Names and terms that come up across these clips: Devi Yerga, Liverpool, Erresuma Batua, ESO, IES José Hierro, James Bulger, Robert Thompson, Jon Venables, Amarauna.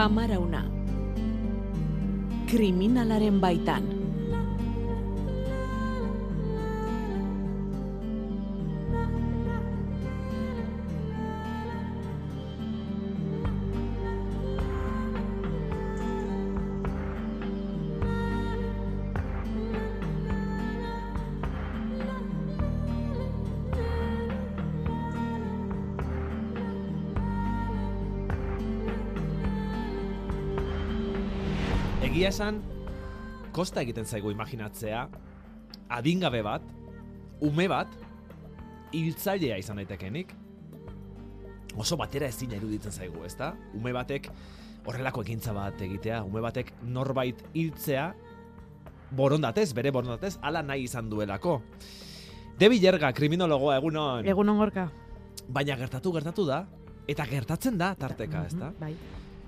Amarauna. Kriminalaren baitan. Egia esan, kosta egiten zaigu imaginatzea, adingabe bat, ume bat, hiltzailea izan daitekenik. Oso batera ezin iruditzen zaigu, ezta? Ume batek horrelako ekintza bat egitea, ume batek norbait hiltzea, borondatez, bere borondatez, ala nahi izan duelako. Devi Yerga, kriminologoa, egunon. Egunon gorka. Baina gertatu da, eta gertatzen da tarteka, ezta? Bai.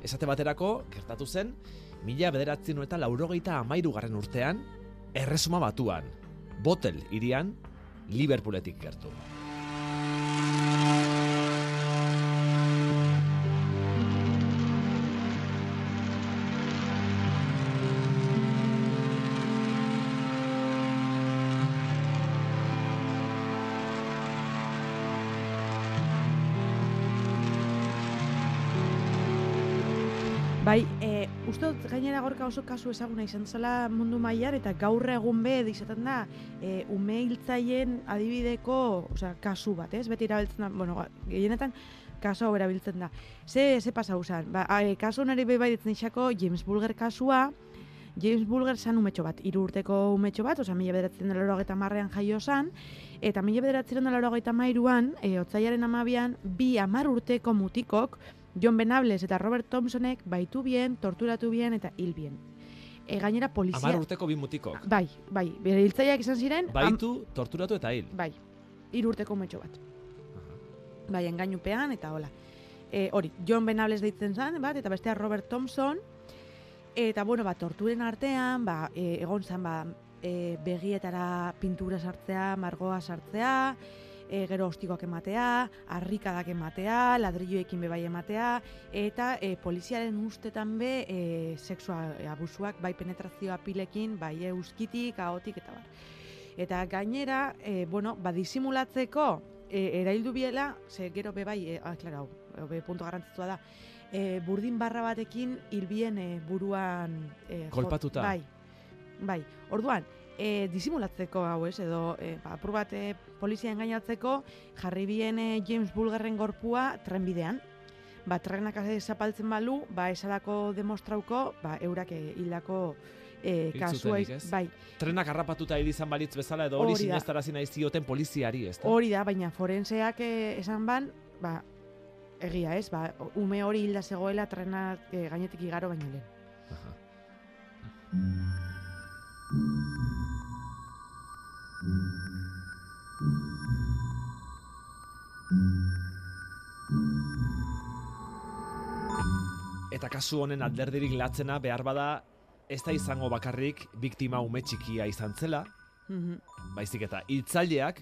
Esate baterako, gertatu zen, 1993 urtean, Erresuma Batuan, Botel hirian, Liverpooletik gertu. Bai, uste dut gainera gorka oso kasu ezaguna izan zela mundu mailar, eta gaur egun bedi izaten da ume hiltzaileen adibideko, osea, kasu bat, ez? Beti erabiltzen da, bueno, gehienetan kasu hau erabiltzen da. Ze pasa usan? Ba, kasu honari bai ditzen izako James Bulger kasua. James Bulger zan umetxo bat, 3 urteko umetxo bat, oza, 1980an jaio zan, eta 1983an, otsaiaren 12an, 2 10 urteko mutikok, Jon Venables eta Robert Thompsonek baitu bien, torturatu bien eta hil bien. Gainera polizia... 10 urteko 2 mutikok. Bai, bere hiltzaileak izan ziren... Baitu, torturatu eta hil. Bai, 3 urteko umetxo bat. Bai, engainupean eta hola. Hori, Jon Venables deitzen zan, bat, eta bestea Robert Thompson... Eta, bueno, torturen artean, egon zan, begietara pintura sartzea, margoa sartzea, gero ostikoak ematea, harrikadak ematea, ladrilloekin bebai ematea, eta poliziaren ustetan seksua abusuak, bai penetrazioa pilekin, bai euskitik, ahotik, eta bar. Eta gainera, bueno, disimulatzeko, eraildu biela, ze gero bebai, klaro, punto garrantzitsua da, burdin barra batekin hilbien buruan... Kolpatuta. Bai. Orduan, disimulatzeko hau ez, edo apur bat polizia engainatzeko, jarri bien James Bulgerren gorpua trenbidean. Trenak zapaltzen balu, esalako demostrauko, eurak hildako kasuaik. Bai. Trenak harrapatuta hil izan balitz bezala, edo hori sinestarazi nahi zioten poliziari, ez da? Hori da, baina forenseak esan ban, egia ez, ume hori hilda zegoela trena gainetik igaro baino lehen. Eta kasu honen alderdirik latzena behar bada ez da izango bakarrik biktima ume txikia izan zela, baizik eta hiltzaileak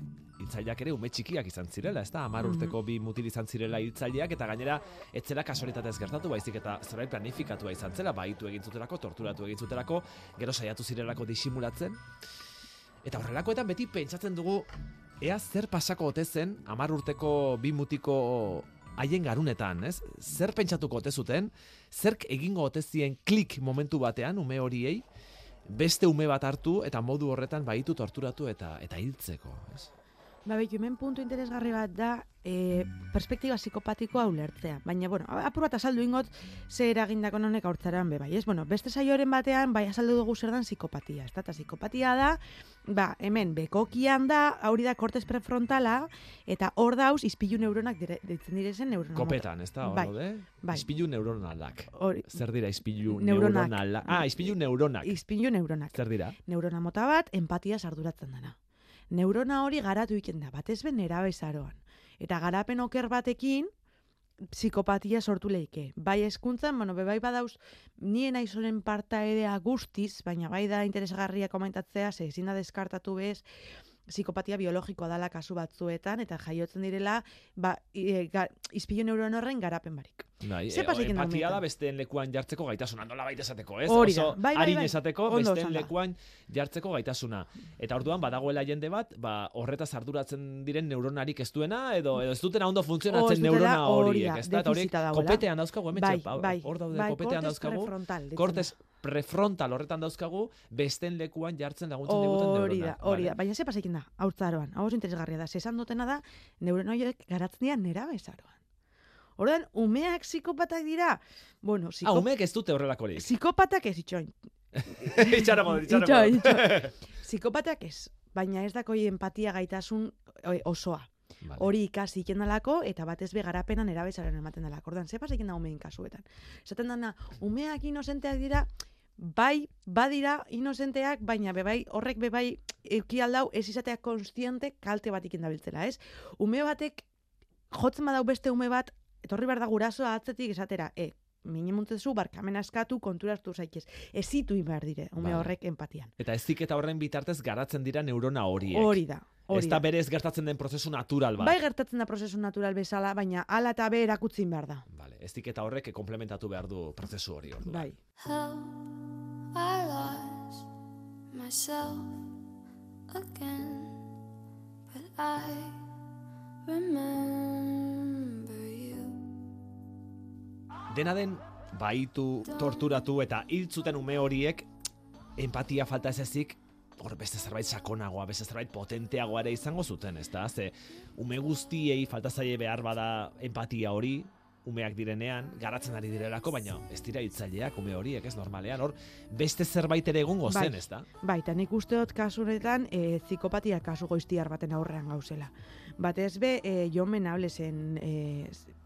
ere ume txikiak izan zirela, ez da? 10 urteko 2 mutil izan zirela hiltzaileak, eta gainera ez zela kasualitatez gertatu, baizik eta zerbait planifikatua izan zela, baitu egin zutelako, torturatu egin zutelako, gero saiatu zirelako disimulatzen. Eta horrelakoetan beti pentsatzen dugu, ea zer pasako ote zen 10 urteko 2 mutiko haien garunetan, ez? Zer pentsatuko ote zuten, zerk egingo ote zien klik momentu batean ume horiei, beste ume bat hartu eta modu horretan baitu torturatu eta hiltzeko, ez? Beitu, hemen puntu interesgarri bat da perspektiba psikopatikoa ulertzea. Baina, bueno, apur bat azaldu ingot zer eragindako nonek aurtzaran bebai. Ez, bueno, beste saioaren batean, azaldu dugu zer dan psikopatia. Eta psikopatia da, hemen, bekokian da, hori da kortez prefrontala, eta hor dauz izpilu neuronak deitzen direzen neuronak. Kopetan, ez da, hori de? Izpilu neuronalak. Zer dira izpilu neuronalak? Izpilu neuronak. Izpilu neuronak. Zer dira? Neurona mota bat, empatia sarduratzen dana. Neurona hori garatu iken da, batez ben erabezaroan. Eta garapen oker batekin, psikopatia sortu leike. Bai eskuntzan, bueno, bebai badauz, nien aizoren partaedea guztiz, baina bai da interesgarria komentatzea, ze ezin da deskartatu bez, psikopatia biologikoa dala kasu batzuetan, eta jaiotzen direla, izpilu neuron horren garapen barik. Empatia da besteen lekuan jartzeko gaitasuna, nola baita esateko, ez? Oso, harin esateko, besteen lekuan jartzeko gaitasuna. Eta orduan, badagoela jende bat, horretaz arduratzen diren neuronarik ez duena, edo ez dutena ondo funtzionatzen neurona horiek, ez da? Kopetean dauzkagu, hor daude kopetean dauzkagu, kortez prefrontal horretan dauzkagu, besteen lekuan jartzen laguntzen diguten neurona. Hori da, baina ze pasekin da, haurtzaroan, hau oso interesgarria da, zesan dutena da, neuronoiek garatzen dira nera bezaroan. Horretan, umeak psikopatak dira, bueno, umeak ez dute horrelakorik. Psikopatak ez, itxoin. Itxaramod. Psikopatak ez, baina ez dako empatia gaitasun osoa. Hori ikasi ikendalako, eta batez begarapenan erabezaren ematen dalako. Ordan, zepaz ikendan umeen kasuetan. Zaten dana, umeak inozenteak dira, bai, badira inozenteak, baina horrek bebai eukialdau ez izateak konstiente kalte bat ikendabiltzela, ez? Ume batek, jotzen badau beste ume bat, etorri behar da gurasoa atzetik esatera, minen muntezu, barkamena eskatu, konturaztu zaitez. Ez zitu inbar dire, ume horrek empatian. Eta ez ziketa horren bitartez garatzen dira neurona horiek. Hori da. Ez da berez gertatzen den prozesu natural bat. Bai gertatzen da prozesu natural bezala, baina ala eta be erakutzin behar da. Bale, ez diketa horrek komplementatu behar du prozesu hori ordu. Bai. How I lost myself again, but I remember you. Dena den, baitu, torturatu eta hiltzuten ume horiek, empatia falta ez ezik, hor beste zerbait sakonagoa, beste zerbait potenteagoa ere izango zuten, ez da? Ze, ume guztiei falta zaie behar bada empatia hori, umeak direnean, garatzen ari direlako, baina ez dira hiltzaileak, ume horiek, ez normalean, hor beste zerbait ere egongo zen, ez da? Bai, eta nik usteot kasuretan, psikopatia kasu goiztiar baten aurrean gauzela. Batez be, Jon Venablesen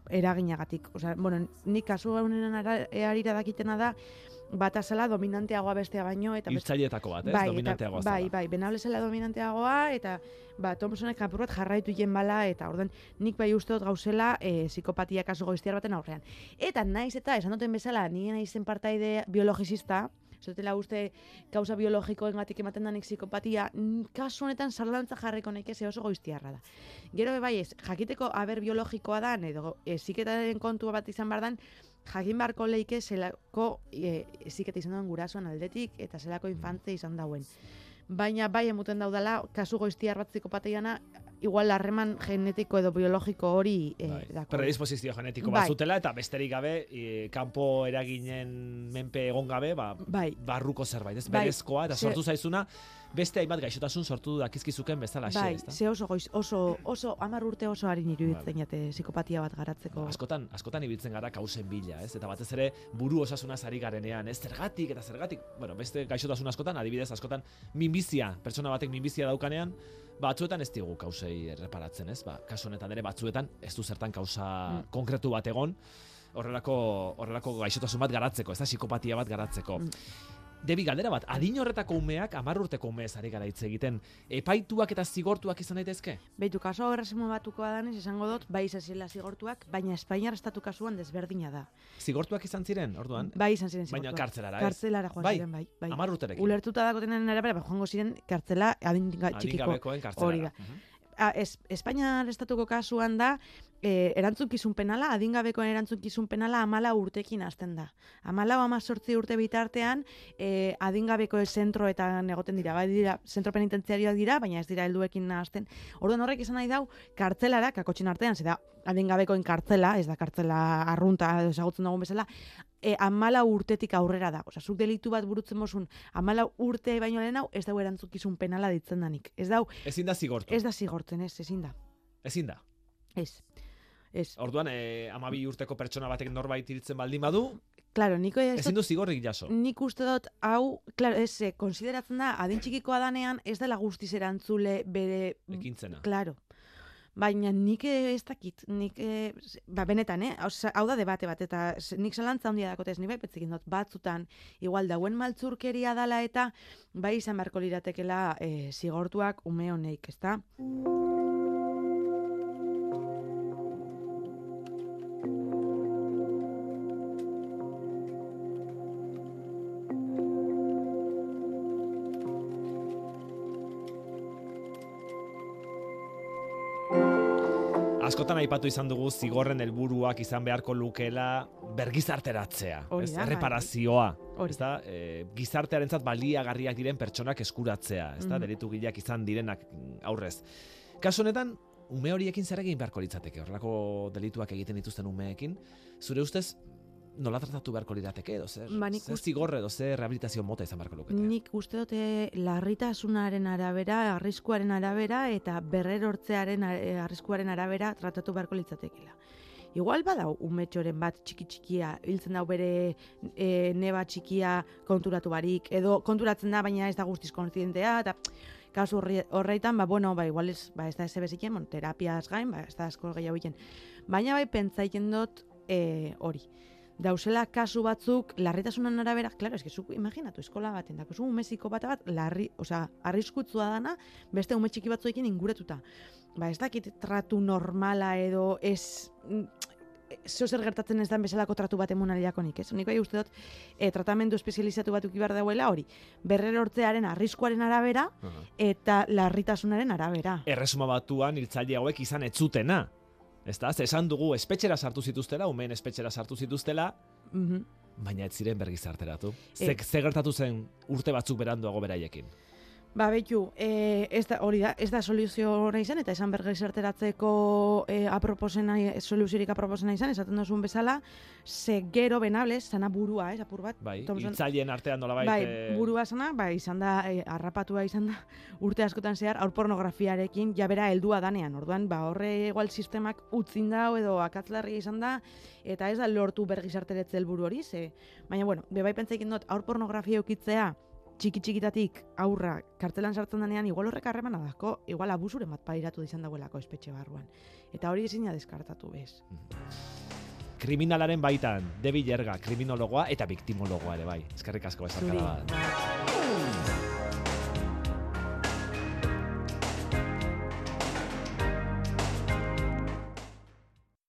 eraginagatik, oza, bueno, nik kasu honen arira dakitena da, bat azala dominanteagoa bestea baino. Hiltzaileetako bat, ez? Dominanteagoa azala. Bai, Venablesela dominanteagoa, eta Thompsonek kanporat jarraitu jen bala, eta orduan nik bai usteot gauzela psikopatia kasu goiztiar baten aurrean. Eta naiz eta esan duten bezala, nien naizen partaide biologizista, zutela uste kauza biologikoen batik ematen danek psikopatia, kasu honetan sarlantza jarriko naik ez oso goiztiarra da. Gero bai ez, jakiteko aber biologikoa da, edo ziketaren kontua bat izan behar dan, jakin barko leike zelako eziketa izan duen gurasoan aldetik eta zelako infante izan dauen. Baina bai emuten daudala, kasu goiztiar bat psikopatiana, igual harreman genetiko edo biologiko hori dako. Predisposizio genetiko bat zutela eta besterik gabe, kanpo eraginen menpe egon gabe, barruko zerbait, ez berezkoa eta sortu zaizuna, beste hainbat gaixotasun sortu dakizkizuken bezala xe, ez da? Bai, ze oso 10 urte oso harin iruditzen jate psikopatia bat garatzeko. Askotan ibiltzen gara kausen bila, ez? Eta batez ere buru osasunaz ari garenean, ez? Zergatik, bueno, beste gaixotasun askotan, adibidez askotan minbizia, pertsona batek minbizia daukanean, batzuetan ez digu kausei erreparatzen, ez? Kasu honetan ere batzuetan ez du zertan kausa konkretu bat egon, horrelako gaixotasun bat garatzeko, ez da psikopatia bat garatzeko. Debi, galdera bat, adin horretako umeak, 10 urteko umeez ari gara hitz egiten, epaituak eta zigortuak izan daitezke? Beitu, kaso erresimo batukoa danez, esango dut, bai izan zirela zigortuak, baina Espainiar estatu kasuan desberdina da. Zigortuak izan ziren, orduan? Bai izan ziren zigortuak. Baina kartzelara, ez? Kartzelara joan ziren, bai. 10 urterekin. Ulertuta dakotenen arabera, joango ziren kartzela adin txikiko. Adingabekoen kartzelara. Espainiar estatuko kasuan da, erantzukizun penala, adingabekoen erantzukizun penala 14 urtekin hasten da. 14-18 urte bitartean adingabeko zentro eta egoten dira. Bai dira, zentro penitentziarioak dira, baina ez dira helduekin hasten. Orduan horrek izan nahi dau, kartzelara, kakotxen artean, zera adingabekoen kartzela, ez da kartzela arrunta, ezagutzen dagoen bezala, 14 urtetik aurrera da. Osa, zuk delitu bat burutzen mozun, 14 urte baino lehen hau, ez dau erantzukizun penala ditzen danik. Ez dau... Ezin da zigortu. Ez da zigortzen, ez, ezin da. Ezin da? Ez. Orduan, 12 urteko pertsona batek norbait iritzen baldin badu, ezin du zigorrik jaso. Nik uste dut, hau, klaro, ez, konsideratzen da, adintxikikoa danean, ez dela guztiz erantzule bere... Ekintzena. Klaro. Baina nik ez dakit, nik, benetan, hau da debate bat, eta nik zelantza handia dakotez, nik baipetzekin dut, batzutan, igual dauen maltzurkeria dala eta, bai izan barko liratekela zigortuak ume honeik, ez da? Askotan aipatu izan dugu zigorren helburuak izan beharko lukela bergizarteratzea, ez erreparazioa, ez da, gizartearentzat baliagarriak diren pertsonak eskuratzea, ez da, delitugileak izan direnak aurrez. Kasu honetan, ume horiekin zer egin beharko litzateke, horrelako delituak egiten dituzten umeekin, zure ustez nola tratatu beharko lirateke edo zer? Zer zigorre edo zer rehabilitazio mota izan beharko luketea? Nik uste dute larritasunaren arabera, arriskuaren arabera eta berrerortzearen arriskuaren arabera tratatu beharko litzatekela. Igual badau umetxoren bat txiki-txikia, hiltzen dau bere neba txikia konturatu barik, edo konturatzen da baina ez da guztiz kontzientea, eta kasu horreitan, igual ez da ez beziken, terapiaz gain, ez da asko gehiago egiten. Baina bai pentsaiken dut hori. Dauzela kasu batzuk, larritasunan arabera, klaro, eski, zuk imaginatu, eskola baten, dako zu umeziko bat bat, arriskutzua dana, beste ume txiki batzuekin inguretuta. Ez dakit tratu normala edo ez, zeo zer gertatzen ez dan bezalako tratu bat emunariako nik, ez? Nik bai uste dut, tratamendu espezializatu batuk ibar dauela hori, berrerortzearen arriskuaren arabera eta larritasunaren arabera. Erresuma batuan, hiltzaile hauek izan etzutena. Ez da, esan dugu espetxera sartu zituztela, umeen espetxera sartu zituztela, baina ez ziren bergizarteratu. Ze gertatu zen urte batzuk beranduago beraiekin? Ba, betu, hori da, ez da soluziora izan, eta esan bergizarteratzeko soluziorik aproposena izan, esaten duzun bezala, ze gero Venables, zana burua, ez apur bat. Bai, hiltzaileen artean nola bai. Bai, burua zana, izan da, harrapatua izan da, urte askotan zehar, aur pornografiarekin, jabera heldua danean, orduan, horre igual sistemak utzin dau, edo akatzlarria izan da, eta ez da lortu bergizarteretze helburu hori, ze, baina, bebai pentsaikin dut, aur pornografia eukitzea, txiki-txikitatik aurra kartzelan sartzen danean, igual horrek harreman adazko, igual abusuren bat pairatu izan dagoelako espetxe barruan. Eta hori ezin deskartatu bez. Kriminalaren baitan, Devi Yerga, kriminologoa eta biktimologoa ere bai. Eskerrik asko bezarkada bat.